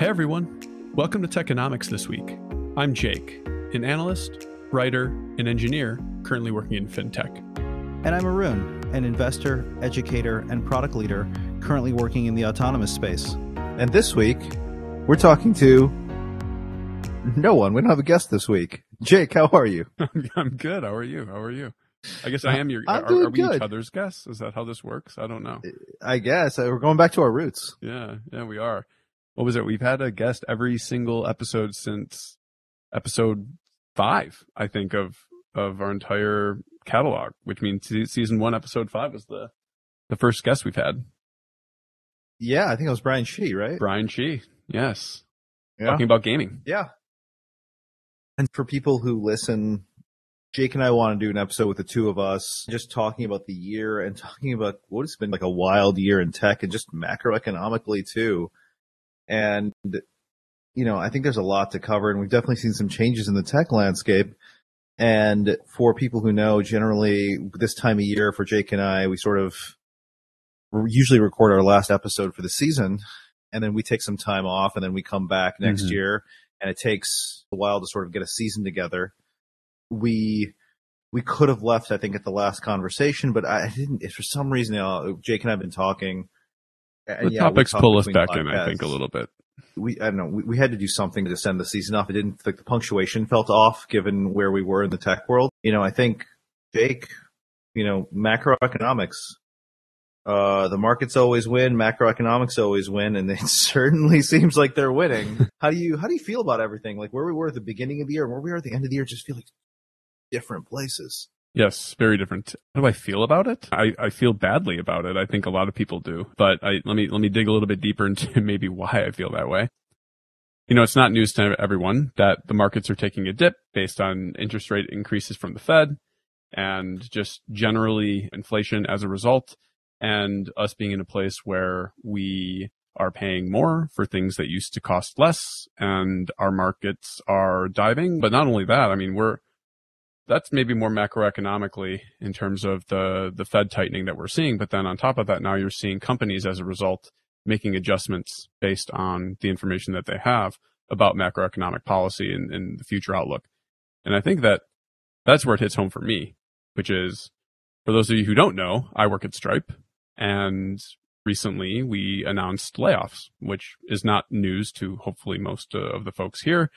Hey everyone, welcome to Techonomics this week. I'm Jake, an analyst, writer, and engineer currently working in fintech. And I'm Arun, an investor, educator, and product leader currently working in the autonomous space. And this week, we're talking to no one. We don't have a guest this week. Jake, how are you? I'm good. How are you? How are you? I guess I am your, are we each other's guests? Is that how this works? I don't know. I guess. We're going back to our roots. Yeah, we are. What was it? We've had a guest every single episode since episode 5, I think, of our entire catalog, which means season 1, episode 5 was the first guest we've had. Yeah, I think it was Brian Shee, right? Brian Shee, yes. Yeah. Talking about gaming. Yeah. And for people who listen, Jake and I want to do an episode with the two of us, just talking about the year and talking about what has been like a wild year in tech and just macroeconomically too. And, you know, I think there's a lot to cover, and we've definitely seen some changes in the tech landscape. And for people who know, generally this time of year for Jake and I, we sort of usually record our last episode for the season, and then we take some time off, and then we come back next year, and it takes a while to sort of get a season together. We could have left, I think, at the last conversation, but I didn't. For some reason, you know, Jake and I have been talking. The topics pull us back podcasts in, I think, a little bit. I don't know. We had to do something to send the season off. It didn't, like, the punctuation felt off given where we were in the tech world. You know, I think, Jake, you know, macroeconomics, the markets always win, macroeconomics always win, and it certainly seems like they're winning. How do you feel about everything? Like where we were at the beginning of the year and where we are at the end of the year just feel like different places. Yes, very different. How do I feel about it? I feel badly about it. I think a lot of people do, but let me dig a little bit deeper into maybe why I feel that way. You know, it's not news to everyone that the markets are taking a dip based on interest rate increases from the Fed and just generally inflation as a result, and us being in a place where we are paying more for things that used to cost less, and our markets are diving. But not only that, I mean, that's maybe more macroeconomically in terms of the Fed tightening that we're seeing. But then on top of that, now you're seeing companies as a result making adjustments based on the information that they have about macroeconomic policy and the future outlook. And I think that that's where it hits home for me, which is, for those of you who don't know, I work at Stripe, and recently we announced layoffs, which is not news to hopefully most of the folks here,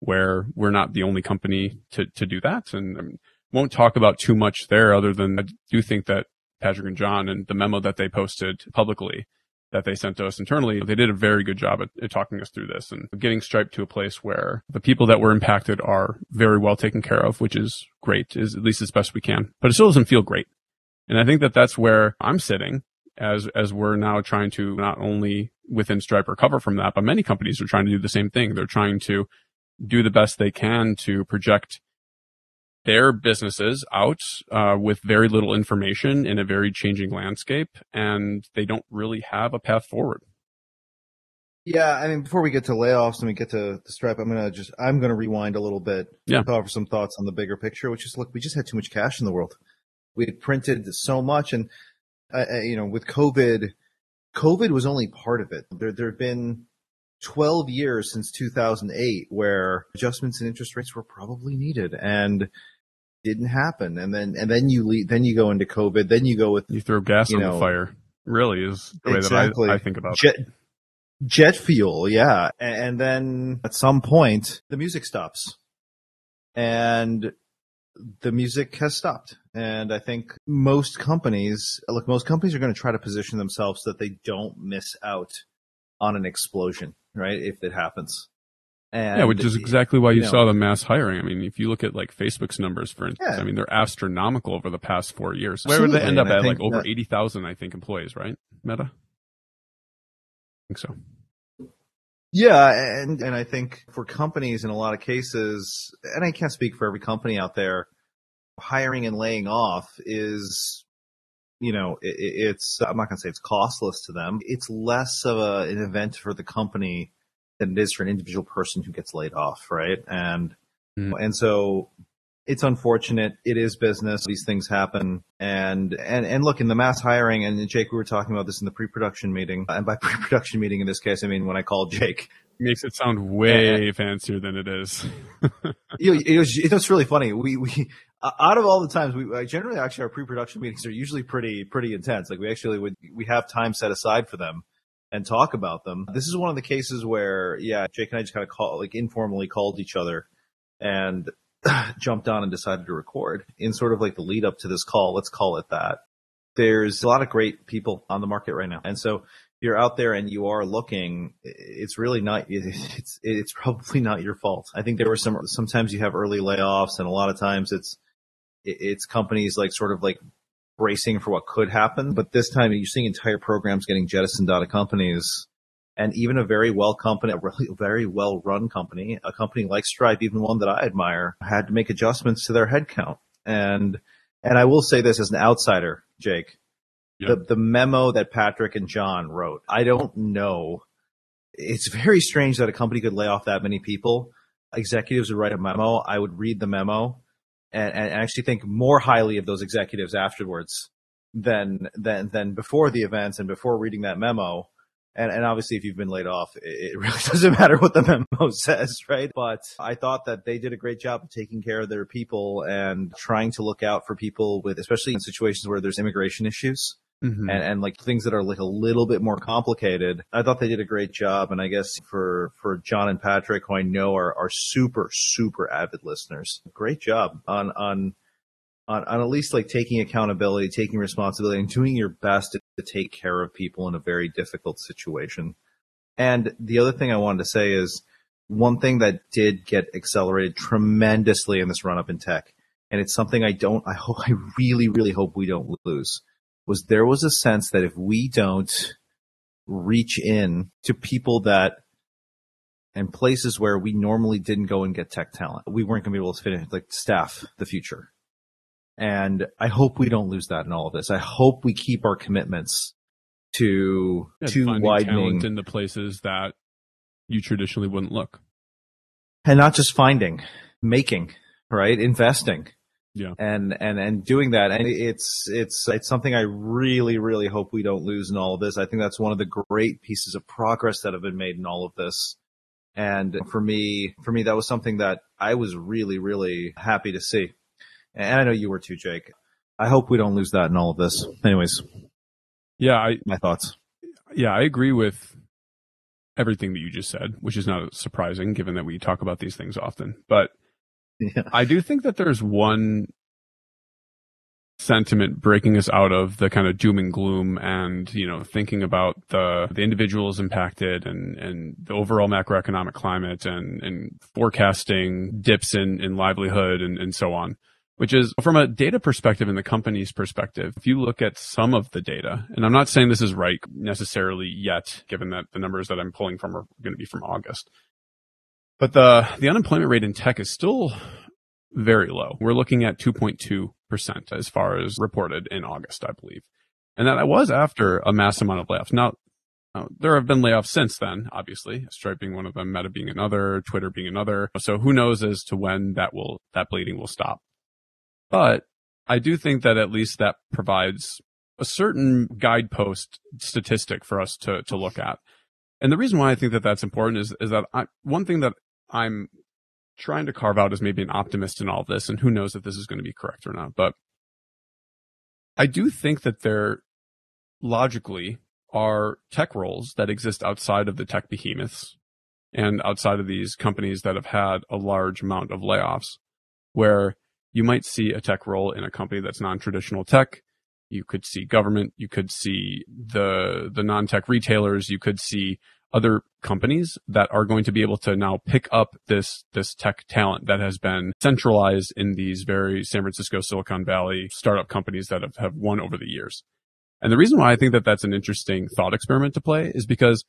where we're not the only company to do that. And I won't talk about too much there, other than I do think that Patrick and John and the memo that they posted publicly that they sent to us internally, they did a very good job at talking us through this and getting Stripe to a place where the people that were impacted are very well taken care of, which is great, is at least as best we can. But it still doesn't feel great. And I think that that's where I'm sitting as we're now trying to not only within Stripe recover from that, but many companies are trying to do the same thing. They're trying to do the best they can to project their businesses out with very little information in a very changing landscape, and they don't really have a path forward. Yeah, I mean, before we get to layoffs and we get to the Stripe, I'm gonna rewind a little bit and offer some thoughts on the bigger picture, which is, look, we just had too much cash in the world. We had printed so much, and you know, with COVID was only part of it. There have been 12 years since 2008 where adjustments in interest rates were probably needed and didn't happen. And then you leave, then you go into COVID, then you go with, you throw gas on the fire, really is the way that I think about it. Jet fuel. Yeah. And then at some point the music stops, and the music has stopped. And I think most companies are going to try to position themselves so that they don't miss out on an explosion, right? If it happens. And yeah, which is exactly why you saw the mass hiring. I mean, if you look at like Facebook's numbers, for instance, I mean, they're astronomical over the past 4 years. Absolutely. Where would they end up at? Like over 80,000, I think, employees, right? Meta? I think so. Yeah. And I think for companies in a lot of cases, and I can't speak for every company out there, hiring and laying off is, you know, it's, I'm not going to say it's costless to them. It's less of an event for the company than it is for an individual person who gets laid off, right? And so it's unfortunate. It is business. These things happen. And look, in the mass hiring, and Jake, we were talking about this in the pre-production meeting. And by pre-production meeting in this case, I mean when I called Jake makes it sound way fancier than it is. It was really funny. We out of all the times, we generally actually our pre-production meetings are usually pretty intense. Like we actually we have time set aside for them and talk about them. This is one of the cases where Jake and I just kind of informally called each other and jumped on and decided to record in sort of like the lead up to this call. Let's call it that. There's a lot of great people on the market right now, and so if you're out there and you are looking, it's really not. It's probably not your fault. I think there were sometimes you have early layoffs, and a lot of times it's companies like sort of like bracing for what could happen. But this time you're seeing entire programs getting jettisoned out of companies. And even a very well run company, a company like Stripe, even one that I admire, had to make adjustments to their headcount. And I will say this as an outsider, Jake, the memo that Patrick and John wrote, I don't know. It's very strange that a company could lay off that many people. Executives would write a memo. I would read the memo and actually think more highly of those executives afterwards than before the events and before reading that memo. And obviously, if you've been laid off, it really doesn't matter what the memo says, right? But I thought that they did a great job of taking care of their people and trying to look out for people with, especially in situations where there's immigration issues and like things that are like a little bit more complicated. I thought they did a great job. And I guess for John and Patrick, who I know are super, super avid listeners, great job on at least like taking accountability, taking responsibility, and doing your best to take care of people in a very difficult situation. And the other thing I wanted to say is one thing that did get accelerated tremendously in this run-up in tech, and it's something I really, really hope we don't lose, was there was a sense that if we don't reach in to people that and places where we normally didn't go and get tech talent, we weren't going to be able to finish, like staff the future. And I hope we don't lose that in all of this. I hope we keep our commitments to widening talent in the places that you traditionally wouldn't look. And not just finding, making, right? Investing. Yeah. And doing that. And it's something I really, really hope we don't lose in all of this. I think that's one of the great pieces of progress that have been made in all of this. And for me, that was something that I was really, really happy to see. And I know you were too, Jake. I hope we don't lose that in all of this. Anyways. Yeah. My thoughts. Yeah, I agree with everything that you just said, which is not surprising given that we talk about these things often. But yeah. I do think that there's one sentiment breaking us out of the kind of doom and gloom and, you know, thinking about the individuals impacted and the overall macroeconomic climate and forecasting dips in livelihood and so on. Which is from a data perspective and the company's perspective, if you look at some of the data, and I'm not saying this is right necessarily yet, given that the numbers that I'm pulling from are going to be from August, but the unemployment rate in tech is still very low. We're looking at 2.2% as far as reported in August, I believe. And that was after a mass amount of layoffs. Now, there have been layoffs since then, obviously, Stripe being one of them, Meta being another, Twitter being another. So who knows as to when that bleeding will stop. But I do think that at least that provides a certain guidepost statistic for us to look at. And the reason why I think that that's important is that one thing that I'm trying to carve out is maybe an optimist in all of this, and who knows if this is going to be correct or not. But I do think that there logically are tech roles that exist outside of the tech behemoths and outside of these companies that have had a large amount of layoffs where you might see a tech role in a company that's non-traditional tech. You could see government. You could see the non-tech retailers. You could see other companies that are going to be able to now pick up this tech talent that has been centralized in these very San Francisco, Silicon Valley startup companies that have won over the years. And the reason why I think that that's an interesting thought experiment to play is because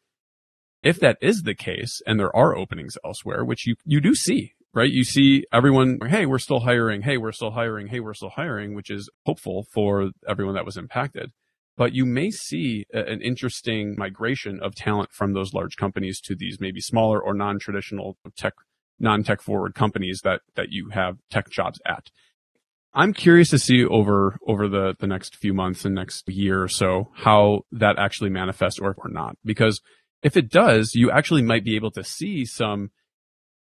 if that is the case and there are openings elsewhere, which you do see, right? You see everyone, hey, we're still hiring. Hey, we're still hiring. Hey, we're still hiring, which is hopeful for everyone that was impacted. But you may see an interesting migration of talent from those large companies to these maybe smaller or non-traditional tech, non-tech forward companies that you have tech jobs at. I'm curious to see over the next few months and next year or so how that actually manifests or not, because If it does, you actually might be able to see some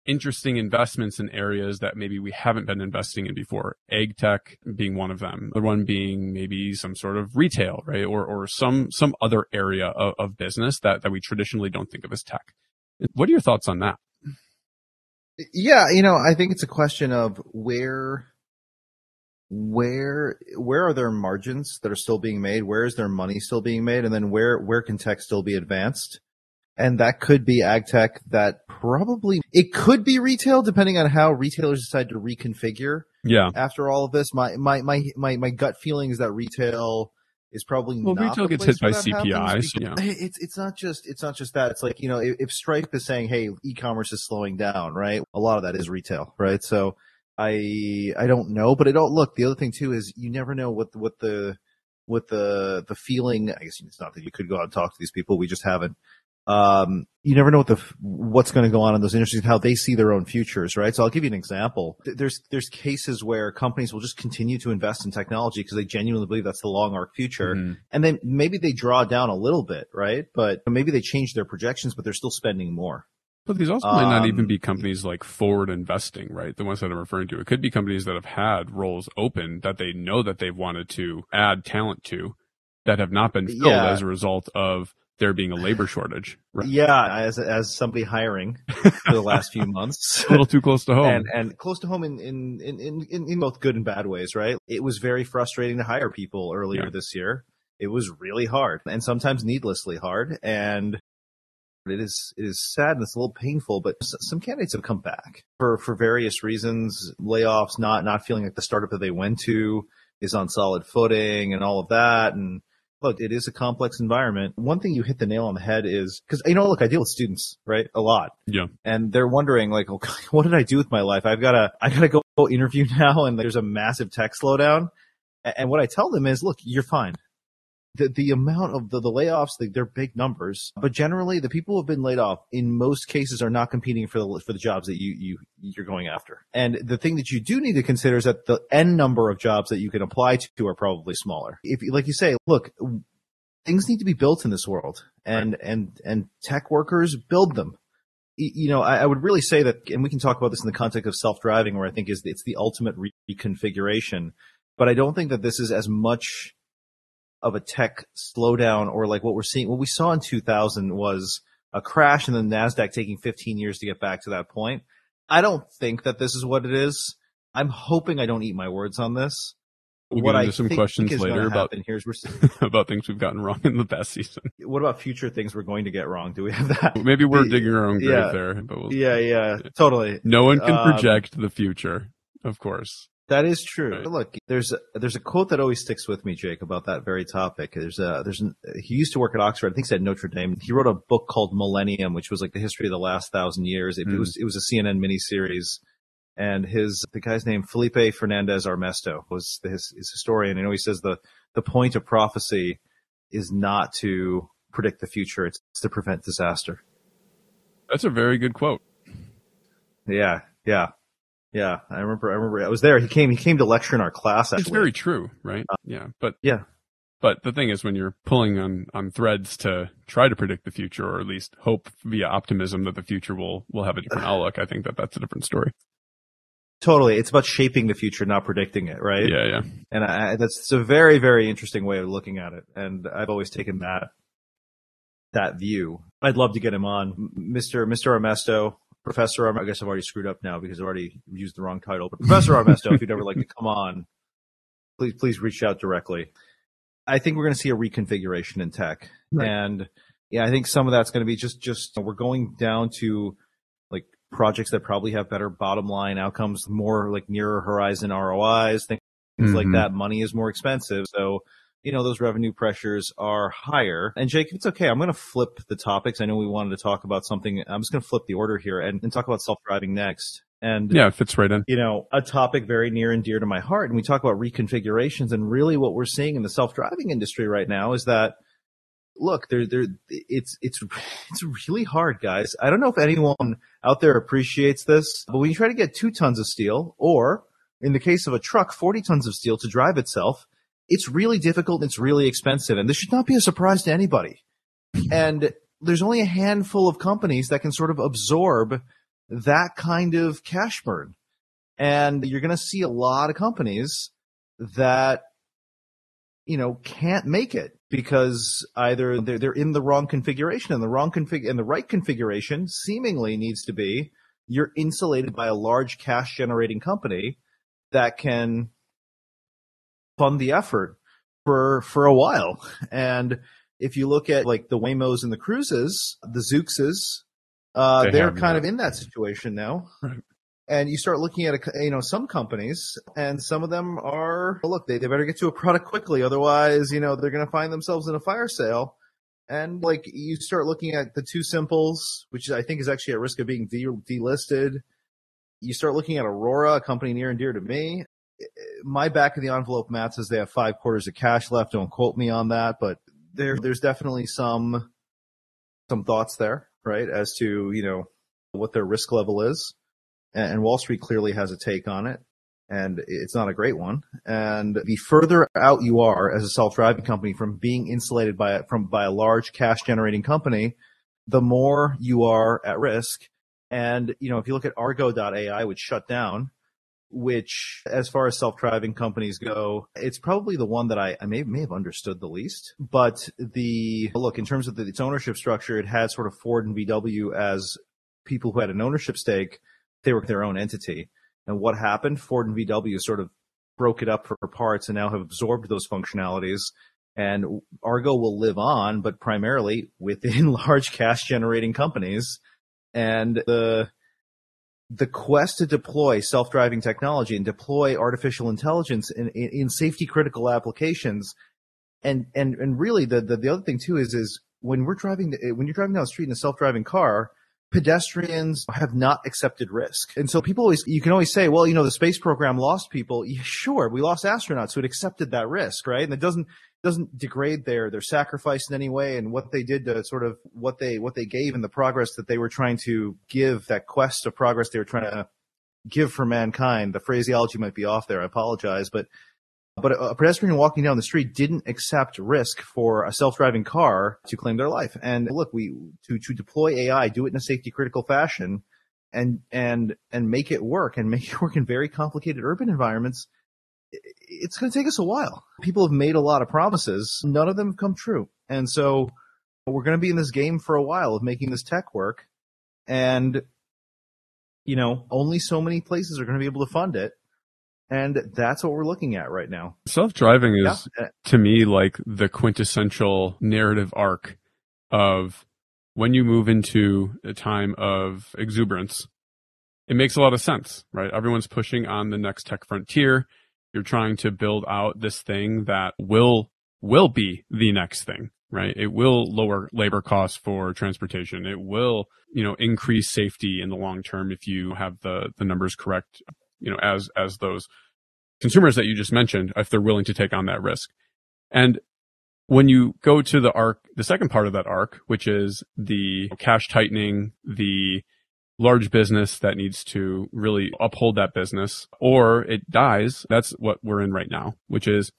interesting investments in areas that maybe we haven't been investing in before. Ag tech being one of them, the one being maybe some sort of retail, right? Or some other area of business that we traditionally don't think of as tech. What are your thoughts on that? Yeah, you know, I think it's a question of where are there margins that are still being made? Where is there money still being made? And then where can tech still be advanced? And that could be ag tech. That probably, it could be retail, depending on how retailers decide to reconfigure. Yeah. After all of this, my gut feeling is that retail is probably not. Well, retail gets hit by CPI. So yeah. It's not just that. It's like, you know, if Stripe is saying, hey, e-commerce is slowing down, right? A lot of that is retail, right? So I don't know, but look, the other thing too is you never know what the feeling, I guess it's not that you could go out and talk to these people. We just haven't. You never know what's going to go on in those industries and how they see their own futures, right? So I'll give you an example. There's cases where companies will just continue to invest in technology because they genuinely believe that's the long arc future. Mm-hmm. And then maybe they draw down a little bit, right? But maybe they change their projections, but they're still spending more. But these also might not even be companies like Forward Investing, right? The ones that I'm referring to. It could be companies that have had roles open that they know that they've wanted to add talent to that have not been filled as a result of there being a labor shortage. Right? Yeah, as somebody hiring for the last few months. A little too close to home. And close to home in both good and bad ways, right? It was very frustrating to hire people earlier this year. It was really hard and sometimes needlessly hard. And it is sad and it's a little painful, but some candidates have come back for various reasons, layoffs, not feeling like the startup that they went to is on solid footing and all of that. And look, it is a complex environment. One thing you hit the nail on the head is because, you know, look, I deal with students, right? A lot. Yeah. And they're wondering like, oh, what did I do with my life? I gotta go interview now and there's a massive tech slowdown. And what I tell them is, look, you're fine. The amount of the layoffs, they're big numbers, but generally the people who have been laid off in most cases are not competing for the jobs that you're going after. And the thing that you do need to consider is that the n number of jobs that you can apply to are probably smaller. If like you say, look, things need to be built in this world and tech workers build them. You know, I would really say that, and we can talk about this in the context of self-driving where I think it's the ultimate reconfiguration, but I don't think that this is as much of a tech slowdown or like what we saw in 2000 was a crash and then NASDAQ taking 15 years to get back to that point. I don't think that this is what it is. I'm hoping I don't eat my words on this. We'll get into some questions later about things we've gotten wrong in the past season. What about future things we're going to get wrong? Do we have that? Maybe we're digging our own grave there. But totally. No one can project the future, of course. That is true. Right. Look, there's a quote that always sticks with me, Jake, about that very topic. He used to work at Oxford. I think he said Notre Dame. He wrote a book called Millennium, which was like the history of the last 1,000 years. It was a CNN miniseries, and the guy's name Felipe Fernandez Armesto was his historian. You know, he says the point of prophecy is not to predict the future; it's to prevent disaster. That's a very good quote. Yeah, I remember I was there. He came to lecture in our class, actually. It's very true, right? But the thing is, when you're pulling on threads to try to predict the future, or at least hope via optimism that the future will have a different outlook, I think that's a different story. Totally. It's about shaping the future, not predicting it, right? Yeah. And that's a very, very interesting way of looking at it. And I've always taken that view. I'd love to get him on. Mr. Armesto. Professor Armesto, I guess I've already screwed up now because I've already used the wrong title. But Professor Armesto, if you'd ever like to come on, please reach out directly. I think we're going to see a reconfiguration in tech. Right. And yeah, I think some of that's going to be just we're going down to like projects that probably have better bottom line outcomes, more like nearer horizon ROIs, things like that. Money is more expensive. So, you know, those revenue pressures are higher. And Jake, if it's okay, I'm going to flip the topics. I know we wanted to talk about something. I'm just going to flip the order here and talk about self-driving next. And yeah, it fits right in. You know, a topic very near and dear to my heart. And we talk about reconfigurations, and really what we're seeing in the self-driving industry right now is that, look, it's really hard, guys. I don't know if anyone out there appreciates this, but when you try to get 2 tons of steel, or in the case of a truck, 40 tons of steel to drive itself, it's really difficult and it's really expensive, and this should not be a surprise to anybody. And there's only a handful of companies that can sort of absorb that kind of cash burn. And you're going to see a lot of companies that, you know, can't make it because either they're in the wrong configuration, and the wrong and the right configuration seemingly needs to be you're insulated by a large cash generating company that can fund the effort for a while. And if you look at like the Waymos and the Cruises, the Zooxes, they're kind of in that situation now. Right. And you start looking at, you know, some companies, and some of them are, well, look, they better get to a product quickly. Otherwise, you know, they're going to find themselves in a fire sale. And like you start looking at the Too Simples, which I think is actually at risk of being delisted. You start looking at Aurora, a company near and dear to me. My back of the envelope math says they have 5 quarters of cash left. Don't quote me on that, but there's definitely some thoughts there, right, as to, you know, what their risk level is. And Wall Street clearly has a take on it, and it's not a great one. And the further out you are as a self-driving company from being insulated by a large cash-generating company, the more you are at risk. And, you know, if you look at Argo.ai, which shut down, which as far as self-driving companies go, it's probably the one that I may have understood the least. But look, in terms of its ownership structure, it had sort of Ford and VW as people who had an ownership stake. They were their own entity. And what happened? Ford and VW sort of broke it up for parts and now have absorbed those functionalities. And Argo will live on, but primarily within large cash-generating companies. And the quest to deploy self-driving technology and deploy artificial intelligence in safety-critical applications. And really, the other thing, too, is when we're when you're driving down the street in a self-driving car, pedestrians have not accepted risk. And so you can always say, well, you know, the space program lost people. Yeah, sure, we lost astronauts who had accepted that risk, right? And it doesn't degrade their sacrifice in any way, and what they did to sort of what they gave and the progress that they were trying to give, that quest of progress they were trying to give for mankind. The phraseology might be off there, I apologize, but a pedestrian walking down the street didn't accept risk for a self-driving car to claim their life. And look, to deploy AI, do it in a safety-critical fashion, and make it work, and make it work in very complicated urban environments. It's going to take us a while. People have made a lot of promises; none of them have come true. And so, we're going to be in this game for a while of making this tech work. And you know, only so many places are going to be able to fund it. And that's what we're looking at right now. Self-driving is, to me, like the quintessential narrative arc of when you move into a time of exuberance. It makes a lot of sense, right? Everyone's pushing on the next tech frontier. You're trying to build out this thing that will be the next thing, right? It will lower labor costs for transportation. It will, you know, increase safety in the long term if you have the numbers correct. You know, as those consumers that you just mentioned, if they're willing to take on that risk. And when you go to the arc, the second part of that arc, which is the cash tightening, the large business that needs to really uphold that business, or it dies. That's what we're in right now, which is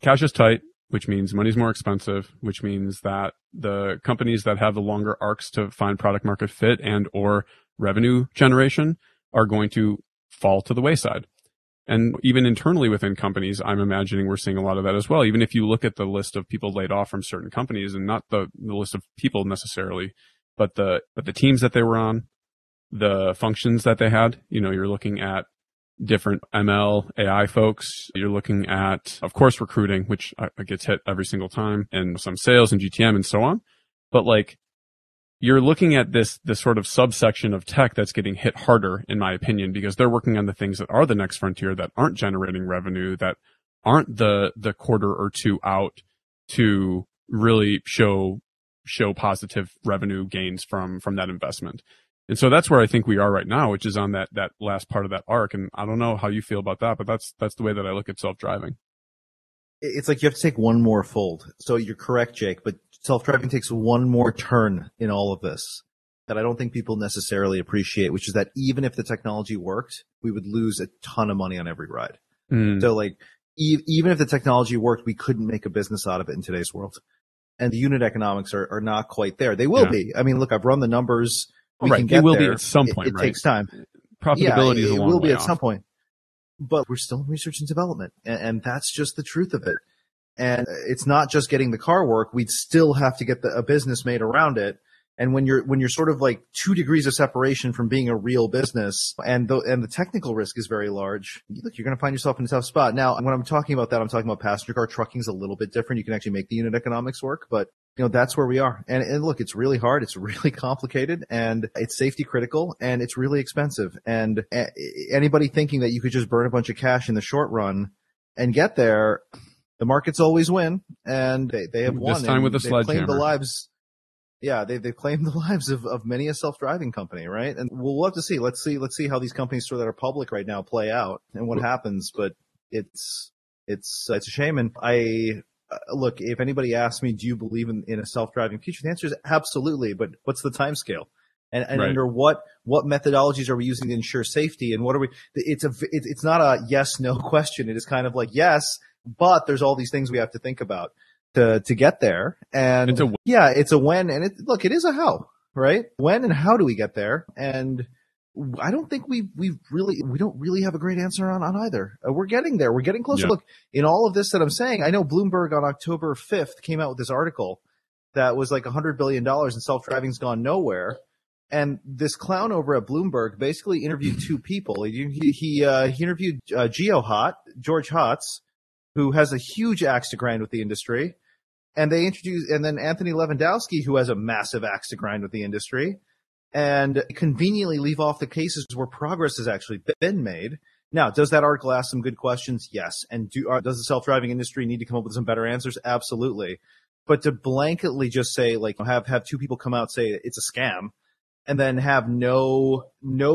cash is tight, which means money's more expensive, which means that the companies that have the longer arcs to find product market fit and or revenue generation are going to fall to the wayside. And even internally within companies, I'm imagining we're seeing a lot of that as well. Even if you look at the list of people laid off from certain companies, and not the list of people necessarily, but the teams that they were on, the functions that they had, you know, you're looking at different ML, AI folks. You're looking at, of course, recruiting, which gets hit every single time, and some sales and GTM and so on. But like, you're looking at this sort of subsection of tech that's getting hit harder, in my opinion, because they're working on the things that are the next frontier, that aren't generating revenue, that aren't the quarter or two out to really show positive revenue gains from that investment. And so that's where I think we are right now, which is on that last part of that arc. And I don't know how you feel about that, but that's the way that I look at self-driving. It's like you have to take one more fold. So you're correct, Jake, but self-driving takes one more turn in all of this that I don't think people necessarily appreciate, which is that even if the technology worked, we would lose a ton of money on every ride. Mm. So like, even if the technology worked, we couldn't make a business out of it in today's world. and the unit economics are not quite there. They will be. I mean, look, I've run the numbers. We can get there. They will be at some point. It takes time. Profitability is a long way off. It will be at some point. But we're still in research and development, and that's just the truth of it. And it's not just getting the car work. We'd still have to get a business made around it. And when you're sort of like 2 degrees of separation from being a real business, and the technical risk is very large, look, you're going to find yourself in a tough spot. Now, when I'm talking about that, I'm talking about passenger car. Trucking's a little bit different. You can actually make the unit economics work, but you know, that's where we are. And look, it's really hard. It's really complicated, and it's safety critical, and it's really expensive. And anybody thinking that you could just burn a bunch of cash in the short run and get there, the markets always win, and they have won. This time with a sledgehammer. They've claimed the lives of many a self-driving company, right? And we'll have to see. Let's see how these companies that are public right now play out and what happens. But it's a shame. And look, if anybody asks me, do you believe in a self-driving future? The answer is absolutely. But what's the timescale? And right. Under what methodologies are we using to ensure safety? And what are we? It's not a yes no question. It is kind of like yes, but there's all these things we have to think about to get there. And it's a when, and it is a how, right? When and how do we get there? And I don't think we don't really have a great answer on either. We're getting there. We're getting closer. Yeah. Look, in all of this that I'm saying, I know Bloomberg on October 5th came out with this article that was like $100 billion and self-driving's gone nowhere. And this clown over at Bloomberg basically interviewed two people. He interviewed George Hotz, who has a huge axe to grind with the industry. And they introduced, and then Anthony Lewandowski, who has a massive axe to grind with the industry, and conveniently leave off the cases where progress has actually been made. Now, does that article ask some good questions? Yes. And does the self-driving industry need to come up with some better answers? Absolutely. But to blanketly just say, like, have two people come out say it's a scam, and then have no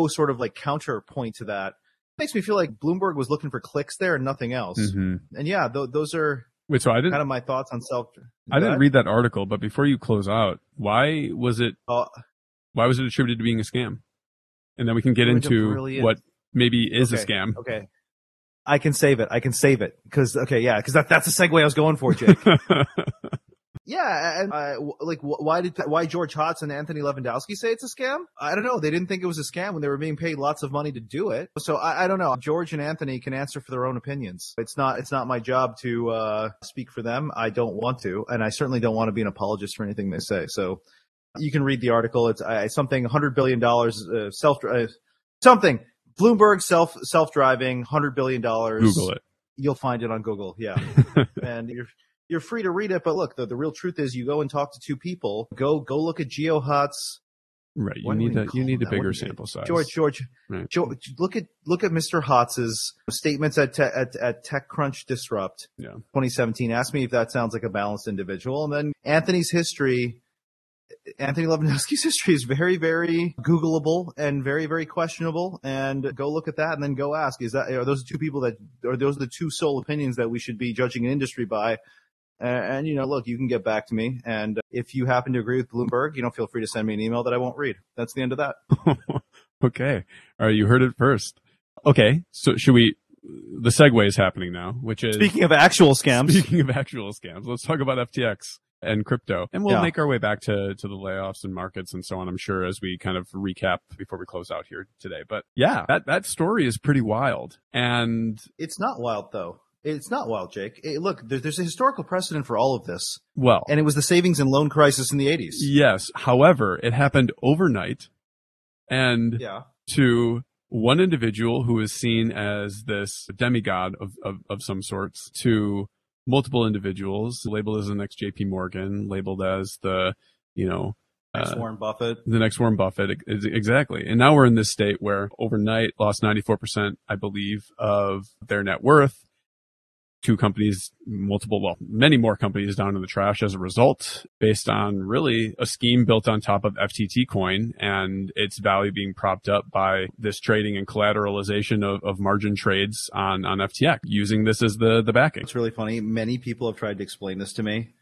sort of like counterpoint to that, makes me feel like Bloomberg was looking for clicks there and nothing else. Mm-hmm. And those are kind of my thoughts on self. I didn't read that article, but before you close out, why was it attributed to being a scam? And then we can get into what maybe is a scam. Okay. I can save it. Cause that's the segue I was going for, Jake. Yeah, and why George Hotz and Anthony Lewandowski say it's a scam? I don't know. They didn't think it was a scam when they were being paid lots of money to do it. So I don't know. George and Anthony can answer for their own opinions. It's not my job to speak for them. I don't want to, and I certainly don't want to be an apologist for anything they say. So you can read the article. It's something $100 billion something Bloomberg self-driving $100 billion. Google it. You'll find it on Google. Yeah, and You're free to read it, but look, the real truth is you go and talk to two people. Go look at GeoHotz. Right, you need a bigger sample size. George, right. George, look at Mr. Hotz's statements at TechCrunch Disrupt 2017. Ask me if that sounds like a balanced individual. And then Anthony Lewandowski's history is very, very Googleable and very, very questionable. And go look at that, and then go ask: are those the two sole opinions that we should be judging an industry by? And, look, you can get back to me. And if you happen to agree with Bloomberg, feel free to send me an email that I won't read. That's the end of that. Okay. All right. You heard it first. Okay. So the segue is happening now, which is. Speaking of actual scams, let's talk about FTX and crypto. And we'll make our way back to the layoffs and markets and so on, I'm sure, as we kind of recap before we close out here today. But that story is pretty wild. And it's not wild, though. It's not wild, Jake. Look, there's a historical precedent for all of this. Well, and it was the savings and loan crisis in the 80s. Yes. However, it happened overnight and to one individual who is seen as this demigod of some sorts, to multiple individuals labeled as the next JP Morgan, labeled as the, Warren Buffett. The next Warren Buffett. Exactly. And now we're in this state where overnight lost 94%, I believe, of their net worth. Two companies, many more companies down in the trash as a result, based on really a scheme built on top of FTT coin and its value being propped up by this trading and collateralization of margin trades on FTX, using this as the backing. It's really funny. Many people have tried to explain this to me,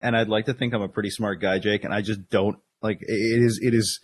and I'd like to think I'm a pretty smart guy, Jake, and I just don't. Like, it is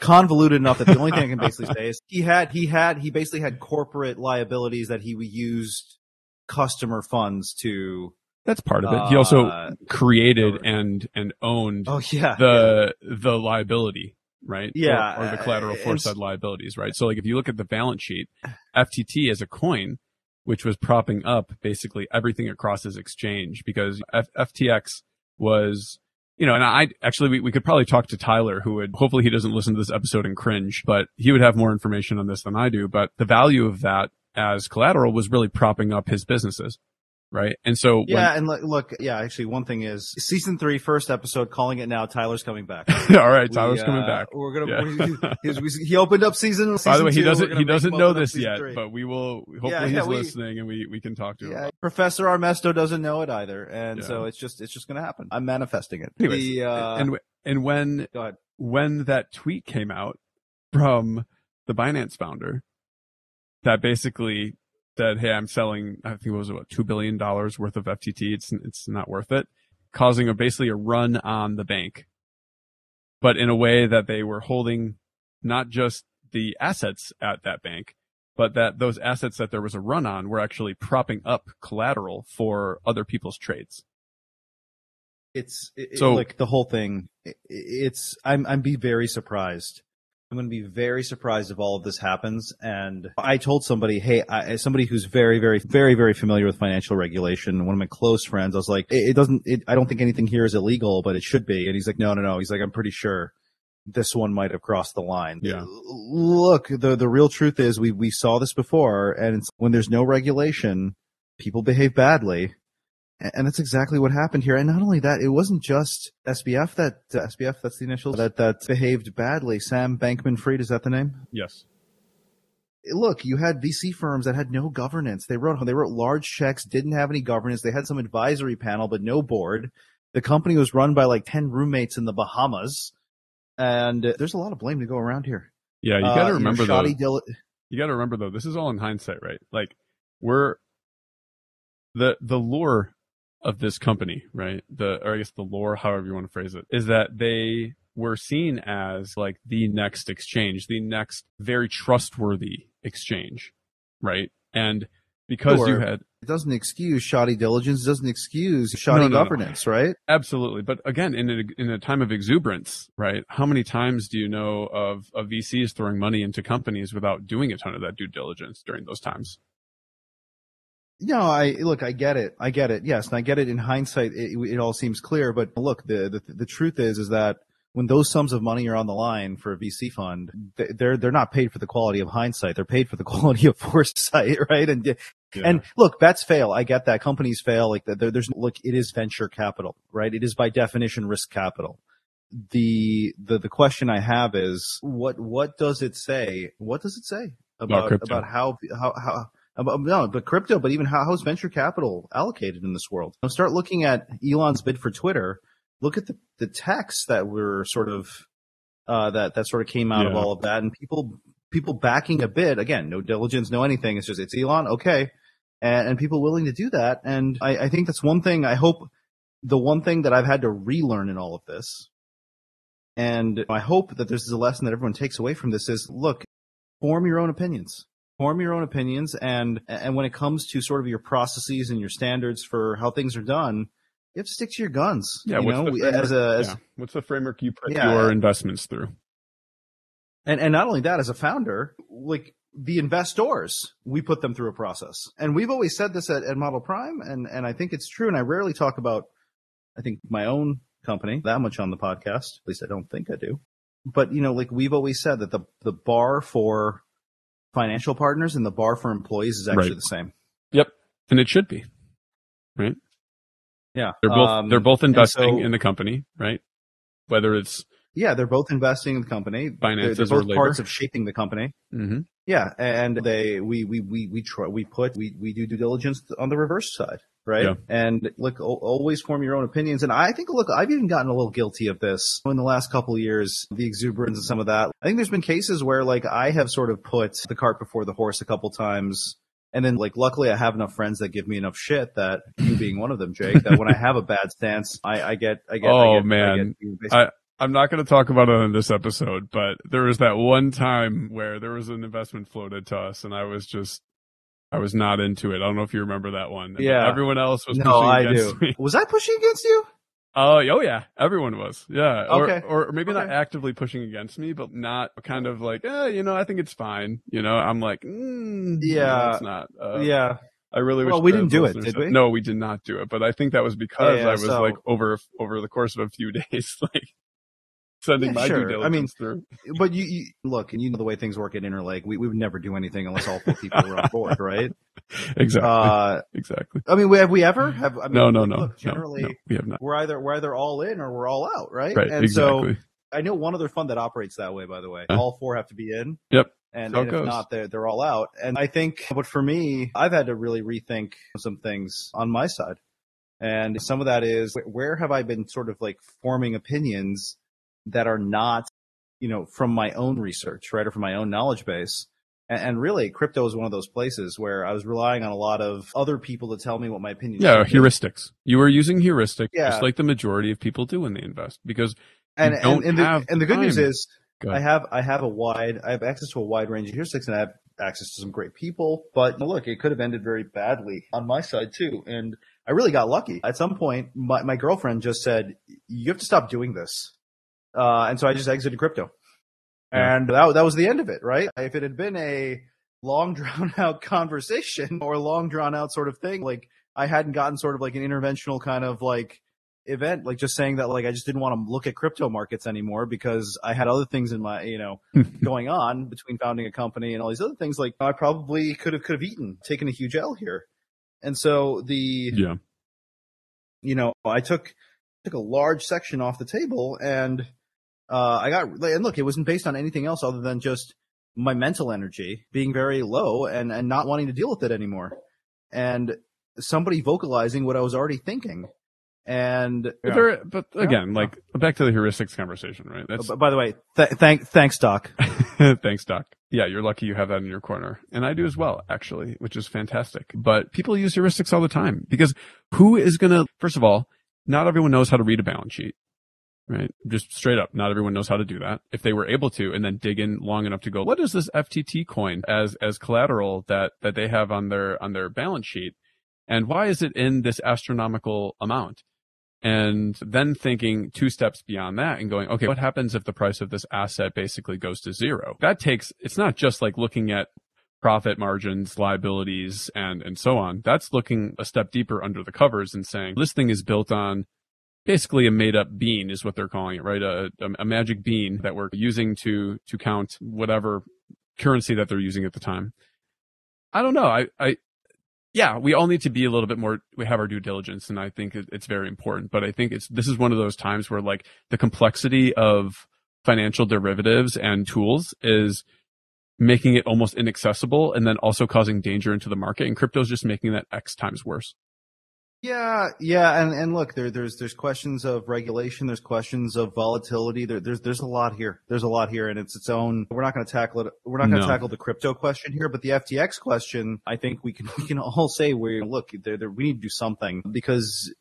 convoluted enough that the only thing I can basically say is he basically had corporate liabilities that he used customer funds to That's part of it. He also created and owned the liability, right? Yeah. Or the collateral for side liabilities, right? So like if you look at the balance sheet, FTT as a coin, which was propping up basically everything across his exchange, because FTX was, you know, and I actually, we could probably talk to Tyler, who would, hopefully he doesn't listen to this episode and cringe, but he would have more information on this than I do. But the value of that as collateral was really propping up his businesses. Right. And so, yeah. And look, yeah, actually, one thing is season 3, first episode, calling it now. Tyler's coming back. All right. Tyler's coming back. We're going to, he opened up season. By the way, he doesn't know this yet, but we will, hopefully he's listening and we can talk to him. About it. Professor Armesto doesn't know it either. And so it's just going to happen. I'm manifesting it. Anyways, and when that tweet came out from the Binance founder that basically said, hey, I'm selling, I think it was about $2 billion worth of FTT. It's not worth it, causing basically a run on the bank, but in a way that they were holding not just the assets at that bank, but that those assets that there was a run on were actually propping up collateral for other people's trades. So, like the whole thing, I'm going to be very surprised if all of this happens. And I told somebody, hey, somebody who's very, very, very, very familiar with financial regulation, one of my close friends, I was like, I don't think anything here is illegal, but it should be. And he's like, no. He's like, I'm pretty sure this one might have crossed the line. Yeah. Look, the real truth is we saw this before, and it's, when there's no regulation, people behave badly. And that's exactly what happened here. And not only that, it wasn't just SBF that's the initials, that behaved badly. Sam Bankman-Fried, is that the name? Yes. Look, you had VC firms that had no governance. They wrote large checks, didn't have any governance. They had some advisory panel, but no board. The company was run by like 10 roommates in the Bahamas. And there's a lot of blame to go around here. Yeah, you got to remember though, this is all in hindsight, right? Like the lure of this company, right? Or I guess the lore, however you want to phrase it, is that they were seen as like the next exchange, the next very trustworthy exchange, right? And because it doesn't excuse shoddy diligence, doesn't excuse shoddy governance, right? Absolutely. But again, in a time of exuberance, right? How many times do you know of VCs throwing money into companies without doing a ton of that due diligence during those times? No, I get it. I get it. Yes. And I get it in hindsight. It all seems clear. But look, the truth is that when those sums of money are on the line for a VC fund, they're not paid for the quality of hindsight. They're paid for the quality of foresight. Right. And look, bets fail. I get that. Companies fail. Like it is venture capital, right? It is by definition risk capital. The question I have is what does it say? What does it say about how is venture capital allocated in this world? Now start looking at Elon's bid for Twitter. Look at the text that were sort of that sort of came out of all of that, and people backing a bid. Again, no diligence, no anything. It's just it's Elon, okay, and people willing to do that. And I think that's one thing. I hope the one thing that I've had to relearn in all of this, and I hope that this is a lesson that everyone takes away from this is look, form your own opinions. Form your own opinions, and when it comes to sort of your processes and your standards for how things are done, you have to stick to your guns. Yeah, what's the framework you put your investments through? And not only that, as a founder, like the investors, we put them through a process. And we've always said this at Model Prime, and I think it's true, and I rarely talk about, I think, my own company that much on the podcast. At least I don't think I do. But, you know, like we've always said that the bar for financial partners and the bar for employees is actually the same. Yep. And it should be. Right? Yeah. They're both investing in the company, right? Whether it's they're both investing in the company. Finances or labor. They're both parts of shaping the company. Mm-hmm. Yeah. And we do due diligence on the reverse side, right? Yeah. And look, always form your own opinions. And I think, look, I've even gotten a little guilty of this in the last couple of years, the exuberance and some of that. I think there's been cases where like I have sort of put the cart before the horse a couple times. And then like, luckily I have enough friends that give me enough shit that you being one of them, Jake, that when I have a bad stance, I'm not going to talk about it on this episode, but there was that one time where there was an investment floated to us and I was just I was not into it. I don't know if you remember that one. Yeah. Everyone else was pushing against me. Was I pushing against you? Oh yeah, everyone was. Yeah. Okay. Or maybe not actively pushing against me, but not kind of like, I think it's fine. I'm like, yeah, it's not. Yeah. I really wish. Well, we didn't do it, did we? No, we did not do it. But I think that was because I was like over the course of a few days, like sending my due diligence through. But you look, and the way things work at Interlake, we would never do anything unless all four people were on board, right? Exactly. Exactly. I mean, have we ever? No. Look, generally, no, we have not. We're either all in or we're all out, right? Right. And exactly. So I know one other fund that operates that way. By the way, all four have to be in. Yep. And if not, they're all out. And I think, but for me, I've had to really rethink some things on my side. And some of that is, where have I been sort of like forming opinions that are not, from my own research, right? Or from my own knowledge base. And really, crypto is one of those places where I was relying on a lot of other people to tell me what my opinion is. Yeah, heuristics. You were using heuristics, just like the majority of people do when they invest. Because the good news is, I have access to a wide range of heuristics, and I have access to some great people. But look, it could have ended very badly on my side too. And I really got lucky. At some point, my girlfriend just said, "You have to stop doing this," and so I just exited crypto, and that was the end of it. Right? If it had been a long drawn out conversation or long drawn out sort of thing, like I hadn't gotten sort of like an interventional kind of like event, like just saying that, like, I just didn't want to look at crypto markets anymore because I had other things in my, going on between founding a company and all these other things. Like, I probably could have taken a huge L here. And so I took a large section off the table, and it wasn't based on anything else other than just my mental energy being very low and not wanting to deal with it anymore. And somebody vocalizing what I was already thinking. And back to the heuristics conversation, right? That's, by the way, thanks, Doc. Thanks, Doc. Yeah, you're lucky you have that in your corner, and I do as well, actually, which is fantastic. But people use heuristics all the time because who is gonna? First of all, not everyone knows how to read a balance sheet, right? Just straight up, not everyone knows how to do that. If they were able to, and then dig in long enough to go, what is this FTT coin as collateral that they have on their balance sheet, and why is it in this astronomical amount? And then thinking two steps beyond that and going, okay, what happens if the price of this asset basically goes to zero? It's not just like looking at profit margins, liabilities, and so on. That's looking a step deeper under the covers and saying, this thing is built on basically a made up bean is what they're calling it, right? A magic bean that we're using to count whatever currency that they're using at the time. I don't know. Yeah, we all need to be a little bit more, we have our due diligence, and I think it's very important. But I think this is one of those times where, like, the complexity of financial derivatives and tools is making it almost inaccessible, and then also causing danger into the market, and crypto's just making that X times worse. Yeah, and look, there's questions of regulation, there's questions of volatility, there's a lot here. There's a lot here, and it's its own. We're not going to tackle it. We're not going to tackle the crypto question here, but the FTX question, I think we can all say, we need to do something, because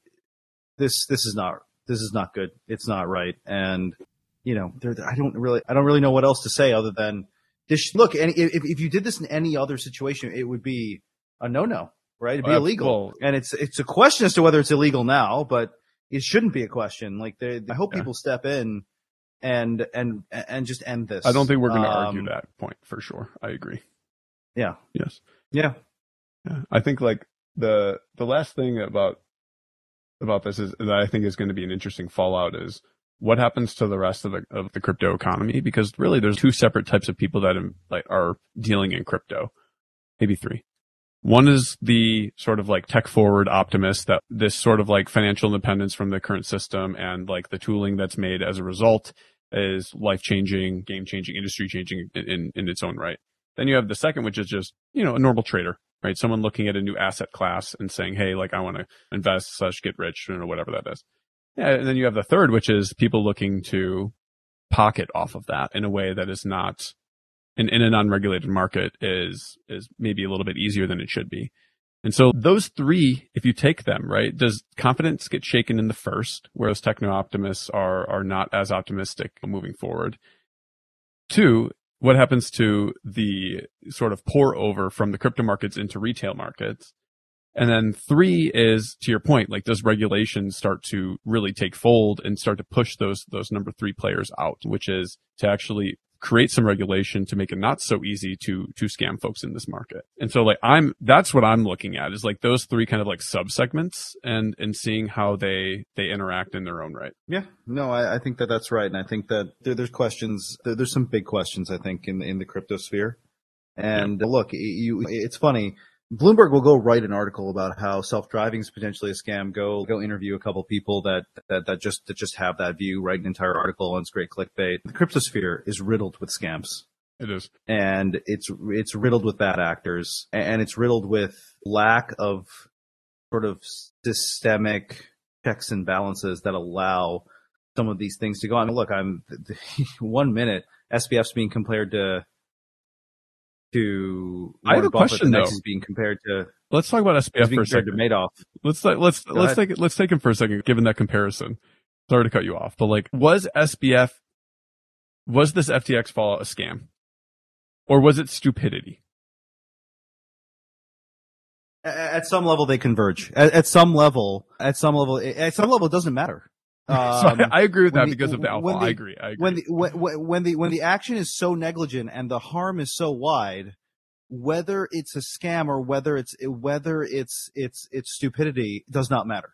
this is not good. It's not right, and I don't really know what else to say other than this. Look, and if you did this in any other situation, it would be a no-no. Right? It'd be illegal. Cool. And it's a question as to whether it's illegal now, but it shouldn't be a question. Like, I hope people step in and just end this. I don't think we're going to argue that point for sure. I agree. Yeah. Yes. Yeah. Yeah. I think, like, the last thing about this is that I think is going to be an interesting fallout is what happens to the rest of the crypto economy, because really there's two separate types of people that are dealing in crypto, maybe three. One is the sort of like tech forward optimist that this sort of like financial independence from the current system and like the tooling that's made as a result is life changing, game changing, industry changing in its own right. Then you have the second, which is just, a normal trader, right? Someone looking at a new asset class and saying, hey, like, I want to invest / get rich or whatever that is. Yeah. And then you have the third, which is people looking to pocket off of that in a way that is not, in an unregulated market is maybe a little bit easier than it should be. And so those three, if you take them, right, does confidence get shaken in the first, whereas techno optimists are not as optimistic moving forward? Two, what happens to the sort of pour over from the crypto markets into retail markets? And then three is, to your point, like, does regulation start to really take fold and start to push those number three players out, which is to actually create some regulation to make it not so easy to scam folks in this market. And so, like, that's what I'm looking at is like those three kind of like subsegments and seeing how they interact in their own right. Yeah, no, I think that that's right. And I think that there's questions, there's some big questions, I think, in the crypto sphere. And yeah. Look, it's funny. Bloomberg will go write an article about how self-driving is potentially a scam. Go interview a couple people that just have that view, write an entire article, and it's great clickbait. The cryptosphere is riddled with scams. It is. And it's riddled with bad actors, and it's riddled with lack of sort of systemic checks and balances that allow some of these things to go on. I mean, look, I'm 1 minute SBF's being compared to I have a question though. Is being compared to, let's talk about SBF for a second. Madoff. Let's take him for a second. Given that comparison, sorry to cut you off, but like, was this FTX fallout a scam, or was it stupidity? At some level, they converge. At some level, it doesn't matter. So I agree with that because of the alpha. I agree. When the action is so negligent and the harm is so wide, whether it's a scam or whether it's stupidity does not matter.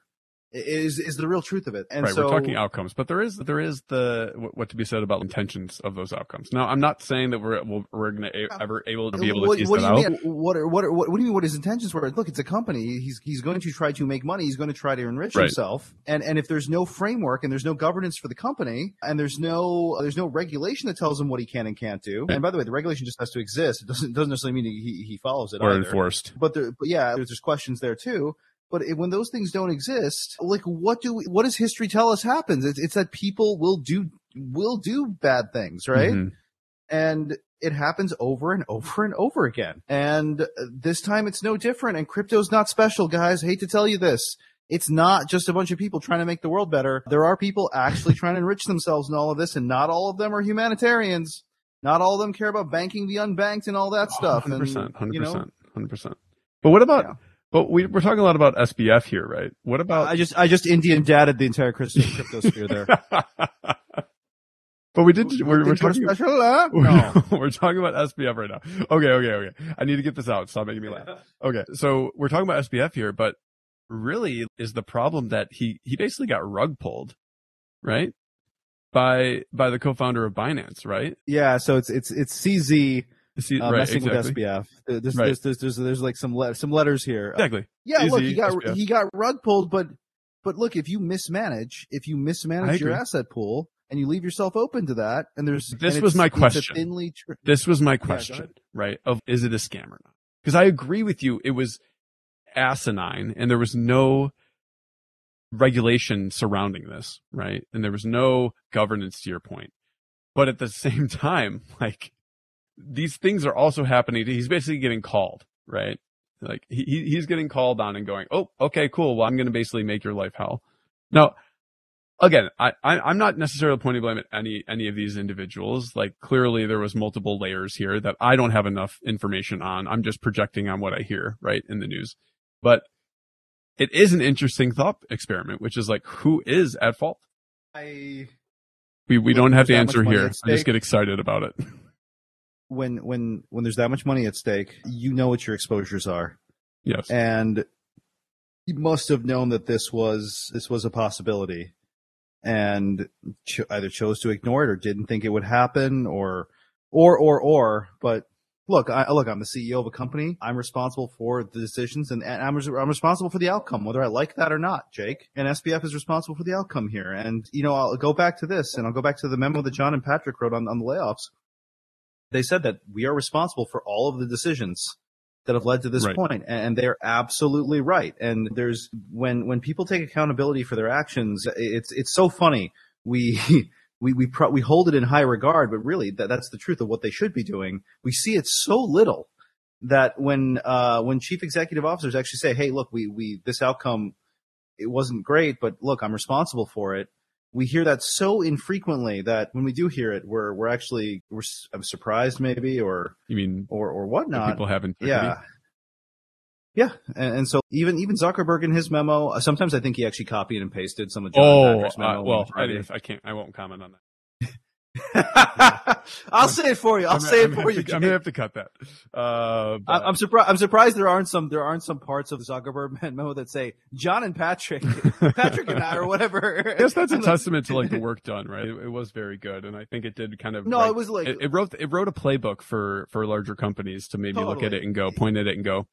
Is the real truth of it. And right, so, we're talking outcomes, but there is the what to be said about intentions of those outcomes. Now, I'm not saying that we're going to ever able to be able to tease that out. What do you mean? What his intentions were? Look, it's a company. He's going to try to make money. He's going to try to enrich himself. And if there's no framework and there's no governance for the company and there's no regulation that tells him what he can and can't do. Right. And by the way, the regulation just has to exist. It doesn't necessarily mean he follows it or either. Enforced. But there's questions there too. But when those things don't exist, like, what does history tell us happens? It's that people will do bad things, right? Mm-hmm. And it happens over and over and over again. And this time it's no different. And crypto's not special, guys. I hate to tell you this. It's not just a bunch of people trying to make the world better. There are people actually trying to enrich themselves in all of this, and not all of them are humanitarians. Not all of them care about banking the unbanked and all that stuff. 100%, you know? 100%. But what about... Yeah. But we're talking a lot about SBF here, right? What about? I just Indian dated the entire crypto sphere there. But we're talking about SBF right now. Okay. I need to get this out. Stop making me laugh. Okay. So we're talking about SBF here, but really is the problem that he basically got rug pulled, right? By the co-founder of Binance, right? Yeah. So it's CZ. Messing with SBF. There's like some letters here. Exactly. Yeah, easy, look, he got rug pulled, but look, if you mismanage your asset pool and you leave yourself open to that, and this was my question, right? Of, is it a scam or not? Because I agree with you, it was asinine, and there was no regulation surrounding this, right? And there was no governance, to your point. But at the same time, like, these things are also happening. He's basically getting called, right? Like he's getting called on and going, oh, okay, cool. Well, I'm going to basically make your life hell. Now, again, I'm not necessarily pointing blame at any of these individuals. Like, clearly there was multiple layers here that I don't have enough information on. I'm just projecting on what I hear, right, in the news. But it is an interesting thought experiment, which is like, who is at fault? We don't have the answer here. I just get excited about it. When there's that much money at stake, you know what your exposures are. Yes. And you must have known that this was a possibility, and either chose to ignore it or didn't think it would happen or. But look, I'm the CEO of a company. I'm responsible for the decisions, and I'm responsible for the outcome, whether I like that or not, Jake. And SBF is responsible for the outcome here. And, you know, I'll go back to this, and I'll go back to the memo that John and Patrick wrote on the layoffs. They said that we are responsible for all of the decisions that have led to this point, and they're absolutely right. And there's when people take accountability for their actions, it's so funny. We hold it in high regard, but really that's the truth of what they should be doing. We see it so little that when chief executive officers actually say, "Hey, look, this outcome, it wasn't great, but look, I'm responsible for it." we hear that so infrequently that when we do hear it, we're I'm surprised maybe, or you mean or whatnot. People haven't. Yeah. Yeah. And so even Zuckerberg in his memo, sometimes I think he actually copied and pasted some of John Packer's memo. I won't comment on that. I'll say it for you. I'm gonna have to cut that. I'm surprised there aren't some parts of the Zuckerberg memo that say John and Patrick and I or whatever. I guess that's a testament to like the work done, right? It was very good, and I think it did kind of. No, it was like it wrote a playbook for larger companies to maybe totally. Look at it and go point at it and go,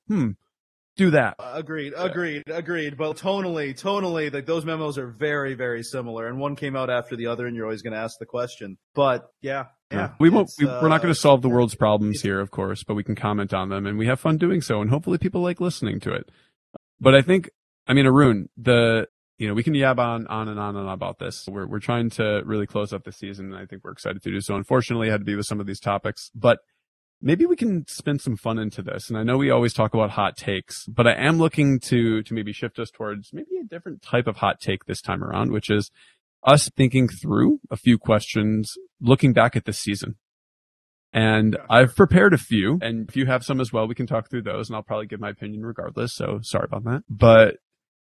do that. Agreed. But tonally, like those memos are very, very similar, and one came out after the other, and you're always going to ask the question. But yeah. We're not going to solve the world's problems here, of course, but we can comment on them, and we have fun doing so, and hopefully people like listening to it. But I think, Arun, we can yab on and on about this. We're trying to really close up the season, and I think we're excited to do so. Unfortunately, I had to be with some of these topics, but maybe we can spin some fun into this. And I know we always talk about hot takes, but I am looking to maybe shift us towards maybe a different type of hot take this time around, which is us thinking through a few questions, looking back at this season. And I've prepared a few, and if you have some as well, we can talk through those, and I'll probably give my opinion regardless. So sorry about that, but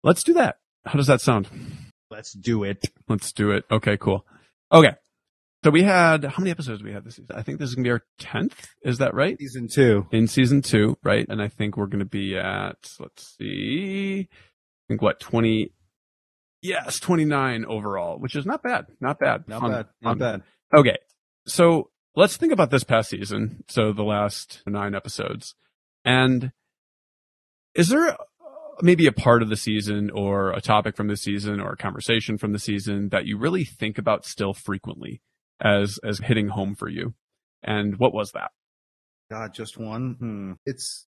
let's do that. How does that sound? Let's do it. Okay, cool. Okay. So we had, how many episodes we had this season? I think this is going to be our 10th. Is that right? In season two, right? And I think we're going to be at, what, 29 overall, which is not bad. Not bad. Okay. So let's think about this past season. So the last 9 episodes. And is there maybe a part of the season or a topic from the season or a conversation from the season that you really think about still frequently as hitting home for you? And what was that? God, just one. It's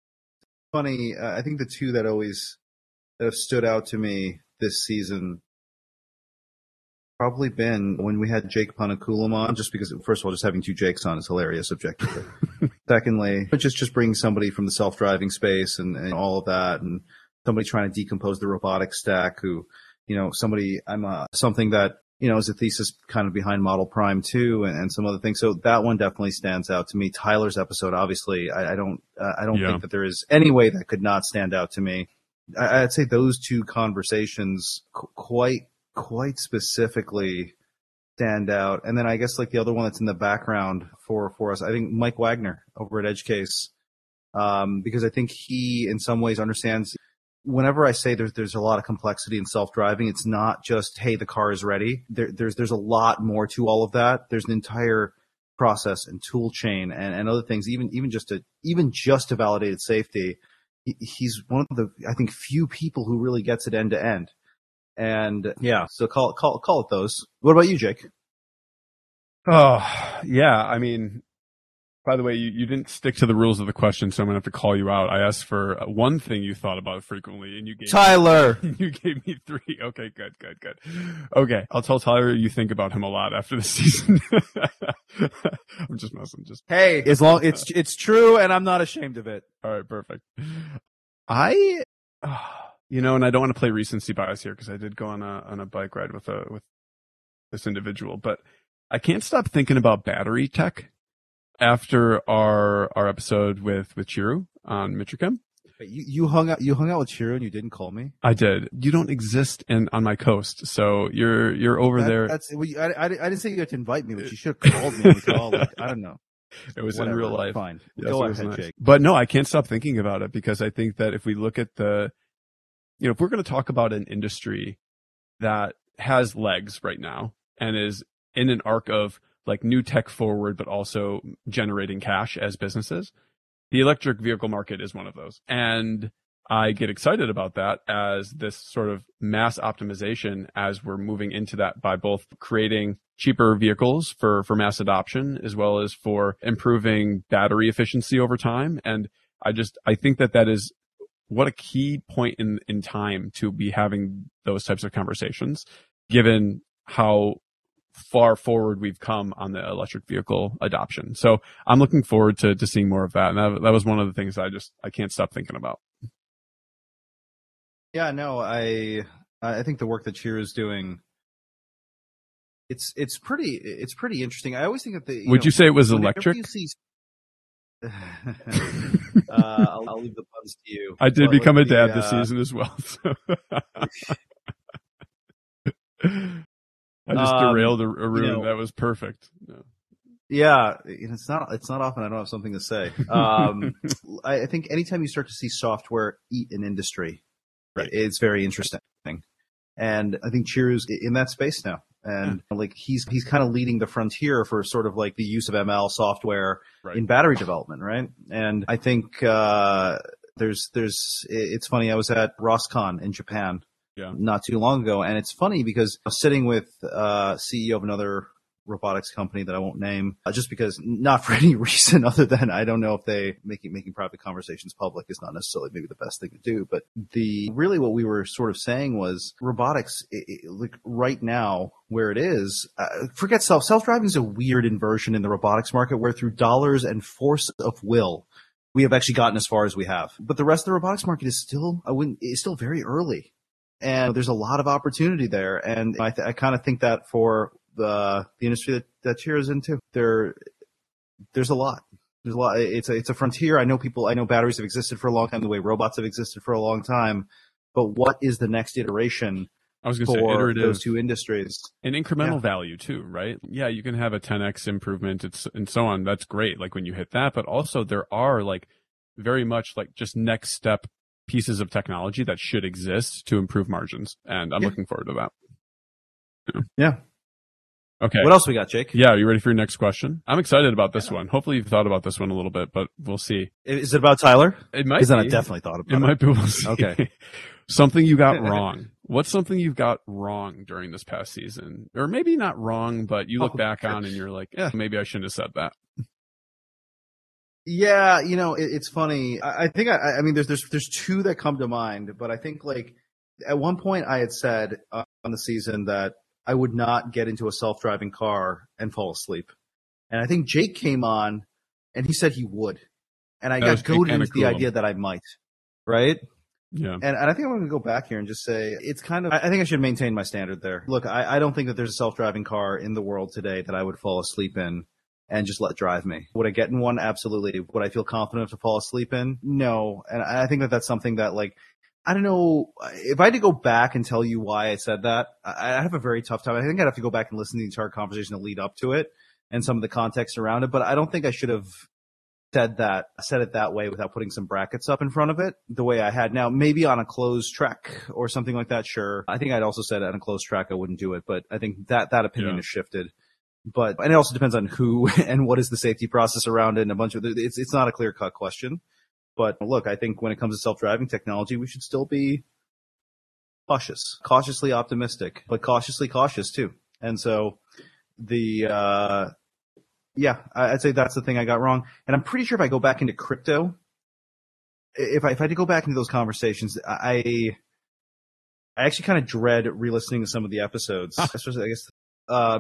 funny. I think the two that have stood out to me this season probably been when we had Jake Panakulam on, just because, first of all, just having 2 Jakes on is hilarious objectively. Secondly, just bringing somebody from the self-driving space and all of that, and somebody trying to decompose the robotic stack who, something that, is a thesis kind of behind Model Prime 2 and some other things. So that one definitely stands out to me. Tyler's episode, obviously, I don't think that there is any way that could not stand out to me. I'd say those 2 conversations quite specifically stand out. And then I guess like the other one that's in the background for us, I think Mike Wagner over at Edge Case, because I think he in some ways understands. Whenever I say there's a lot of complexity in self-driving, it's not just, hey, the car is ready. There's a lot more to all of that. There's an entire process and tool chain and other things, even just to validate its safety. He's one of the, I think, few people who really gets it end to end. And yeah, so call it those. What about you, Jake? Oh, yeah. By the way, you didn't stick to the rules of the question, so I'm going to have to call you out. I asked for one thing you thought about frequently, and you gave Tyler. You gave me 3. Okay, good. Okay, I'll tell Tyler you think about him a lot after the season. I'm just messing. Hey, as long it's true, and I'm not ashamed of it. All right, perfect. I don't want to play recency bias here because I did go on a bike ride with this individual, but I can't stop thinking about battery tech. After our episode with Chiru on Mitrakem, you hung out with Chiru and you didn't call me. I did. You don't exist on my coast, so you're over there. I didn't say you had to invite me, but you should have called me. I don't know. It was whatever, in real life. Fine, yes, go ahead, nice. Jake. But no, I can't stop thinking about it because I think that if we look at if we're going to talk about an industry that has legs right now and is in an arc of like new tech forward, but also generating cash as businesses. The electric vehicle market is one of those. And I get excited about that as this sort of mass optimization as we're moving into that by both creating cheaper vehicles for mass adoption, as well as for improving battery efficiency over time. And I think that is what a key point in time to be having those types of conversations, given how far forward we've come on the electric vehicle adoption. So I'm looking forward to seeing more of that. And that was one of the things I can't stop thinking about. Yeah, no, I think the work that Chiru is doing It's pretty interesting. I always think that the. Would you say it was electric? I'll leave the puns to you. I did become a dad this season as well. So. I just derailed a room. That was perfect. No. Yeah, it's not often I don't have something to say. I think anytime you start to see software eat an industry, right, it's very interesting. And I think Chiru's in that space now. And like he's kind of leading the frontier for sort of like the use of ML software in battery development, right? And I think it's funny. I was at Roscon in Japan not too long ago, and it's funny because I was sitting with CEO of another robotics company that I won't name, just because, not for any reason other than I don't know if they making private conversations public is not necessarily maybe the best thing to do. But really what we were sort of saying was robotics, like right now where it is, forget self-driving is a weird inversion in the robotics market where through dollars and force of will we have actually gotten as far as we have. But the rest of the robotics market is still it's still very early, and there's a lot of opportunity there. And I kind of think that for the industry that Chiru's into, there's a lot. It's a frontier. I know batteries have existed for a long time, the way robots have existed for a long time, but what is the next iteration? I was going to say iterative. Those two industries and incremental value too, right? Yeah, you can have a 10x improvement, and so on. That's great. Like when you hit that, but also there are like very much like just next step pieces of technology that should exist to improve margins, and I'm looking forward to that. Yeah. Okay. What else we got, Jake? Yeah, are you ready for your next question? I'm excited about this one. Hopefully you've thought about this one a little bit, but we'll see. Is it about Tyler? It might be. Because I definitely thought about it. It might be. We'll see. Okay. Something you got wrong. What's something you've got wrong during this past season? Or maybe not wrong, but you look back on and you're like, maybe I shouldn't have said that. Yeah, it's funny. I think, I mean, there's two that come to mind, but I think like at one point I had said on the season that I would not get into a self-driving car and fall asleep. And I think Jake came on and he said he would. And I got goaded into the idea that I might. Right? Yeah. And I think I'm going to go back here and just say it's kind of – I think I should maintain my standard there. Look, I don't think that there's a self-driving car in the world today that I would fall asleep in and just let drive me. Would I get in one? Absolutely. Would I feel confident enough to fall asleep in? No. And I think that that's something that like – I don't know if I had to go back and tell you why I said that. I have a very tough time. I think I'd have to go back and listen to the entire conversation to lead up to it and some of the context around it. But I don't think I should have said it that way without putting some brackets up in front of it the way I had. Now, maybe on a closed track or something like that. Sure. I think I'd also said on a closed track, I wouldn't do it. But I think that opinion has shifted. But, and it also depends on who and what is the safety process around it and a bunch of, it's not a clear cut question. But look, I think when it comes to self-driving technology, we should still be cautiously optimistic, but cautiously cautious too. And so I'd say that's the thing I got wrong. And I'm pretty sure if I go back into crypto, if I had to go back into those conversations, I actually kind of dread re-listening to some of the episodes, especially, I guess,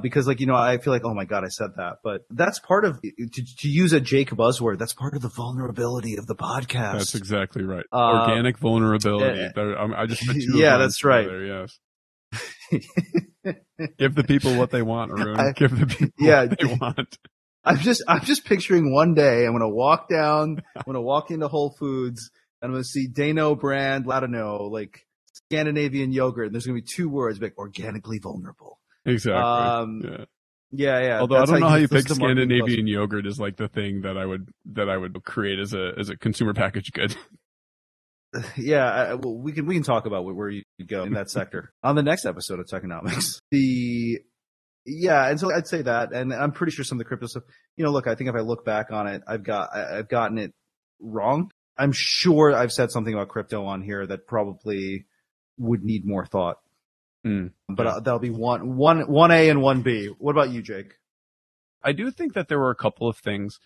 because like, I feel like, oh my God, I said that, but that's part of, to use a Jake buzzword, that's part of the vulnerability of the podcast. That's exactly right. Organic vulnerability. I just put two. Yeah, that's right. Yes. Give the people what they want, Arun. Give the people what they want. I'm just picturing one day, I'm going to walk into Whole Foods and I'm going to see Dano brand, I don't know, like Scandinavian yogurt. And there's going to be two words, like organically vulnerable. Exactly. Although I don't know how you pick Scandinavian yogurt is like the thing that I would create as a consumer packaged good. Yeah. Well, we can talk about where you go in that sector on the next episode of Techonomics. And so I'd say that, and I'm pretty sure some of the crypto stuff. Look, I think if I look back on it, I've gotten it wrong. I'm sure I've said something about crypto on here that probably would need more thought. But that'll be one A and one B. What about you, Jake? I do think that there were a couple of things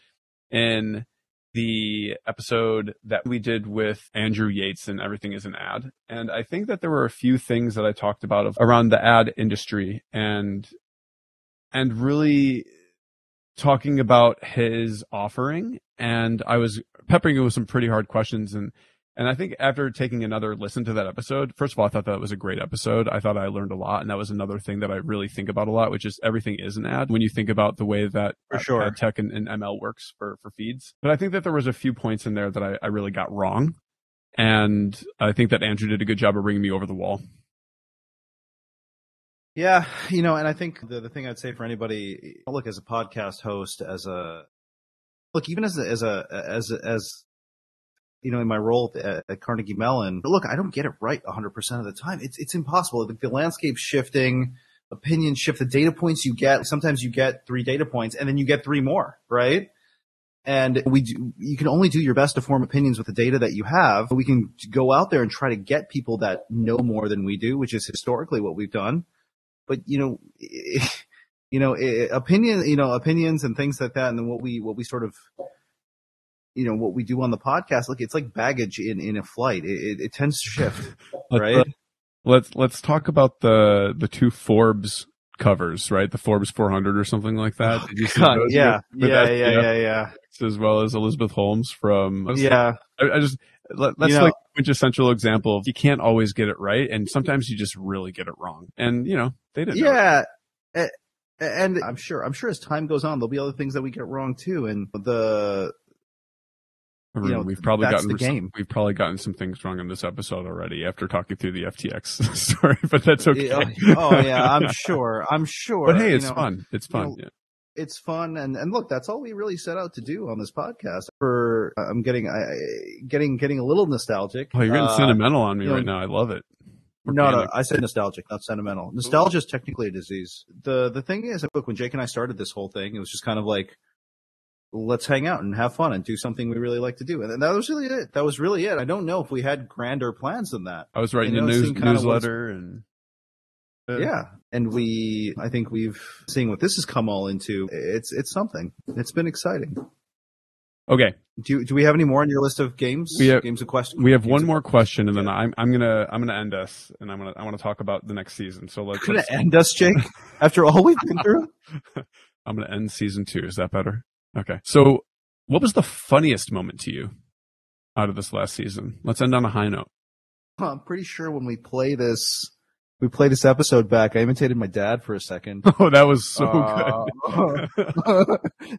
in the episode that we did with Andrew Yates and Everything is an Ad. And I think that there were a few things that I talked about around the ad industry and really talking about his offering. And I was peppering it with some pretty hard questions. And And I think after taking another listen to that episode, first of all, I thought that was a great episode. I thought I learned a lot. And that was another thing that I really think about a lot, which is everything is an ad when you think about the way that ad tech and ML works for feeds. But I think that there was a few points in there that I really got wrong. And I think that Andrew did a good job of bringing me over the wall. Yeah, you know, and I think the thing I'd say for anybody, look, as a podcast host, even as you know, in my role at Carnegie Mellon, look, I don't get it right 100% of the time. It's impossible. The landscape's shifting, opinions shift, the data points you get. Sometimes you get 3 data points and then you get 3 more, right? And you can only do your best to form opinions with the data that you have. We can go out there and try to get people that know more than we do, which is historically what we've done. But opinions and things like that, and then what we do on the podcast, look, it's like baggage in a flight. It tends to shift, right? Let's talk about the 2 Forbes covers, right? The Forbes 400 or something like that. Did you see those? Yeah. Yeah. As well as Elizabeth Holmes from. Yeah. An essential example of you can't always get it right. And sometimes you just really get it wrong. And, you know, they didn't. Yeah. And I'm sure as time goes on, there'll be other things that we get wrong too. And we've probably gotten some things wrong in this episode already after talking through the FTX story, but that's okay. Oh yeah, I'm sure. But hey, it's fun. Yeah. It's fun, and look, that's all we really set out to do on this podcast. I'm getting a little nostalgic. Oh, you're getting sentimental on me right now. I love it. No, I said nostalgic, not sentimental. Nostalgia is technically a disease. The thing is, look, when Jake and I started this whole thing, it was just kind of like, let's hang out and have fun and do something we really like to do. And that was really it. That was really it. I don't know if we had grander plans than that. I was writing a newsletter and... Yeah. And I think we've seen what this has come all into. It's something. It's been exciting. Okay. Do we have any more on your list of games? Games of questions. We have one more question, and then I'm gonna end us, and I want to talk about the next season. So let's end us, Jake. After all we've been through, I'm gonna end season 2. Is that better? Okay. So what was the funniest moment to you out of this last season? Let's end on a high note. Well, I'm pretty sure when we play this episode back, I imitated my dad for a second. Oh, that was so good.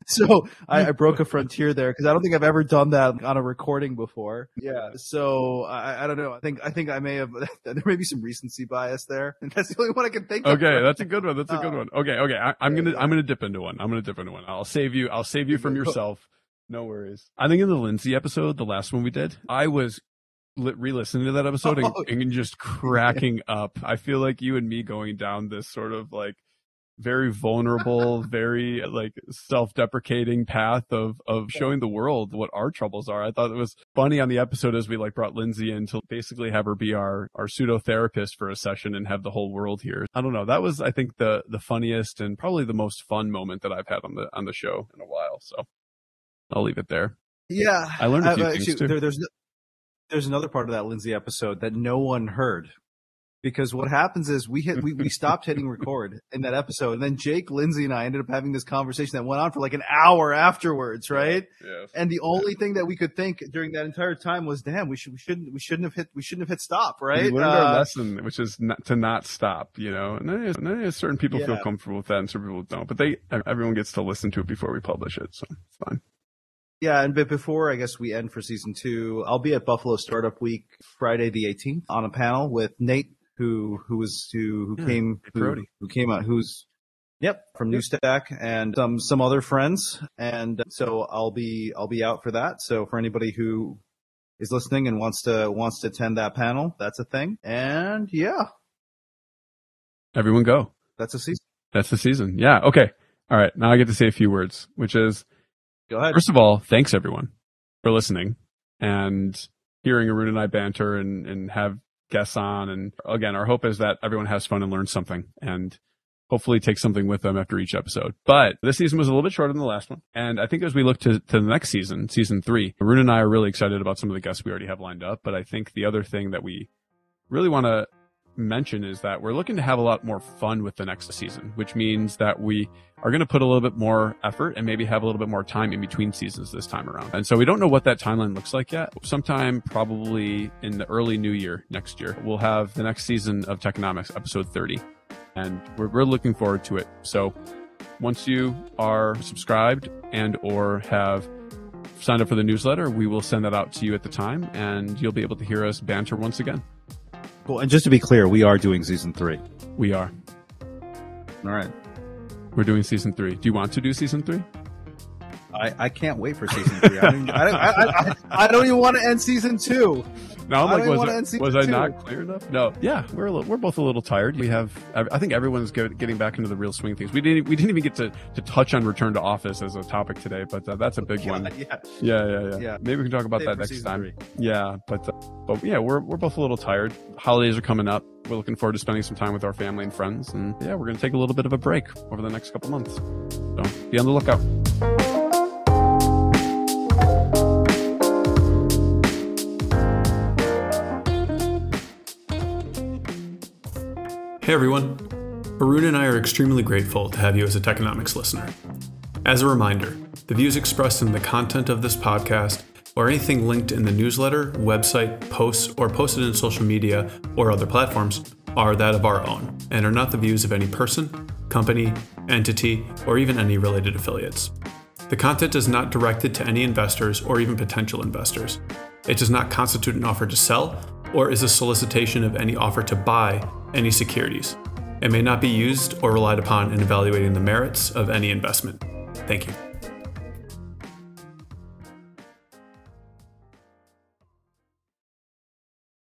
So I broke a frontier there because I don't think I've ever done that on a recording before. Yeah. So I don't know. I think I may have, there may be some recency bias there. And that's the only one I can think of. Okay. That's a good one. That's a good one. Okay. I'm going to dip into one. I'll save you from yourself. No worries. I think in the Lindsay episode, the last one we did, I was re-listening to that episode and just cracking up. I feel like you and me going down this sort of like very vulnerable, very like self-deprecating path of showing the world what our troubles are. I thought it was funny on the episode as we like brought Lindsay in to basically have her be our pseudo therapist for a session and have the whole world here. I don't know. That was, I think, the funniest and probably the most fun moment that I've had on the show in a while. So I'll leave it there. Yeah, I learned a few things too. There's another part of that Lindsay episode that no one heard, because what happens is we stopped hitting record in that episode. And then Jake, Lindsay, and I ended up having this conversation that went on for like an hour afterwards. Right. Yes. And the only thing that we could think during that entire time was, damn, we shouldn't have hit stop. Right. We learned our lesson, which is to not stop, you know, and then certain people feel comfortable with that and certain people don't, but everyone gets to listen to it before we publish it. So it's fine. Yeah, and before I guess we end for season 2, I'll be at Buffalo Startup Week Friday the 18th on a panel with Nate, who came out from New Stack and some other friends, and so I'll be out for that. So for anybody who is listening and wants to attend that panel, that's a thing. And yeah, everyone go. That's a season. That's the season. Yeah. Okay. All right. Now I get to say a few words, which is. Go ahead. First of all, thanks everyone for listening and hearing Arun and I banter and have guests on. And again, our hope is that everyone has fun and learns something and hopefully takes something with them after each episode. But this season was a little bit shorter than the last one. And I think as we look to the next season, season 3, Arun and I are really excited about some of the guests we already have lined up. But I think the other thing that we really want to mention is that we're looking to have a lot more fun with the next season, which means that we are going to put a little bit more effort and maybe have a little bit more time in between seasons this time around. And so we don't know what that timeline looks like yet. Sometime probably in the early new year next year, we'll have the next season of Techonomics, episode 30, and we're looking forward to it. So once you are subscribed and or have signed up for the newsletter, we will send that out to you at the time, and you'll be able to hear us banter once again. Cool. And just to be clear, we are doing season 3. We are. All right. We're doing season 3. Do you want to do season 3? I can't wait for season 3. I don't even want to end season 2. No, I'm like, was I not clear enough? No. Yeah, we're both a little tired. We have, I think everyone's getting back into the real swing things. We didn't even get to touch on return to office as a topic today, but that's a big one. Yeah. Maybe we can talk about that next time. Yeah, but yeah, we're both a little tired. Holidays are coming up. We're looking forward to spending some time with our family and friends, and yeah, we're going to take a little bit of a break over the next couple months. So be on the lookout. Hey everyone, Arun and I are extremely grateful to have you as a Techonomics listener. As a reminder, the views expressed in the content of this podcast or anything linked in the newsletter, website, posts, or posted in social media or other platforms are that of our own and are not the views of any person, company, entity, or even any related affiliates. The content is not directed to any investors or even potential investors. It does not constitute an offer to sell or is a solicitation of any offer to buy any securities. It may not be used or relied upon in evaluating the merits of any investment. Thank you.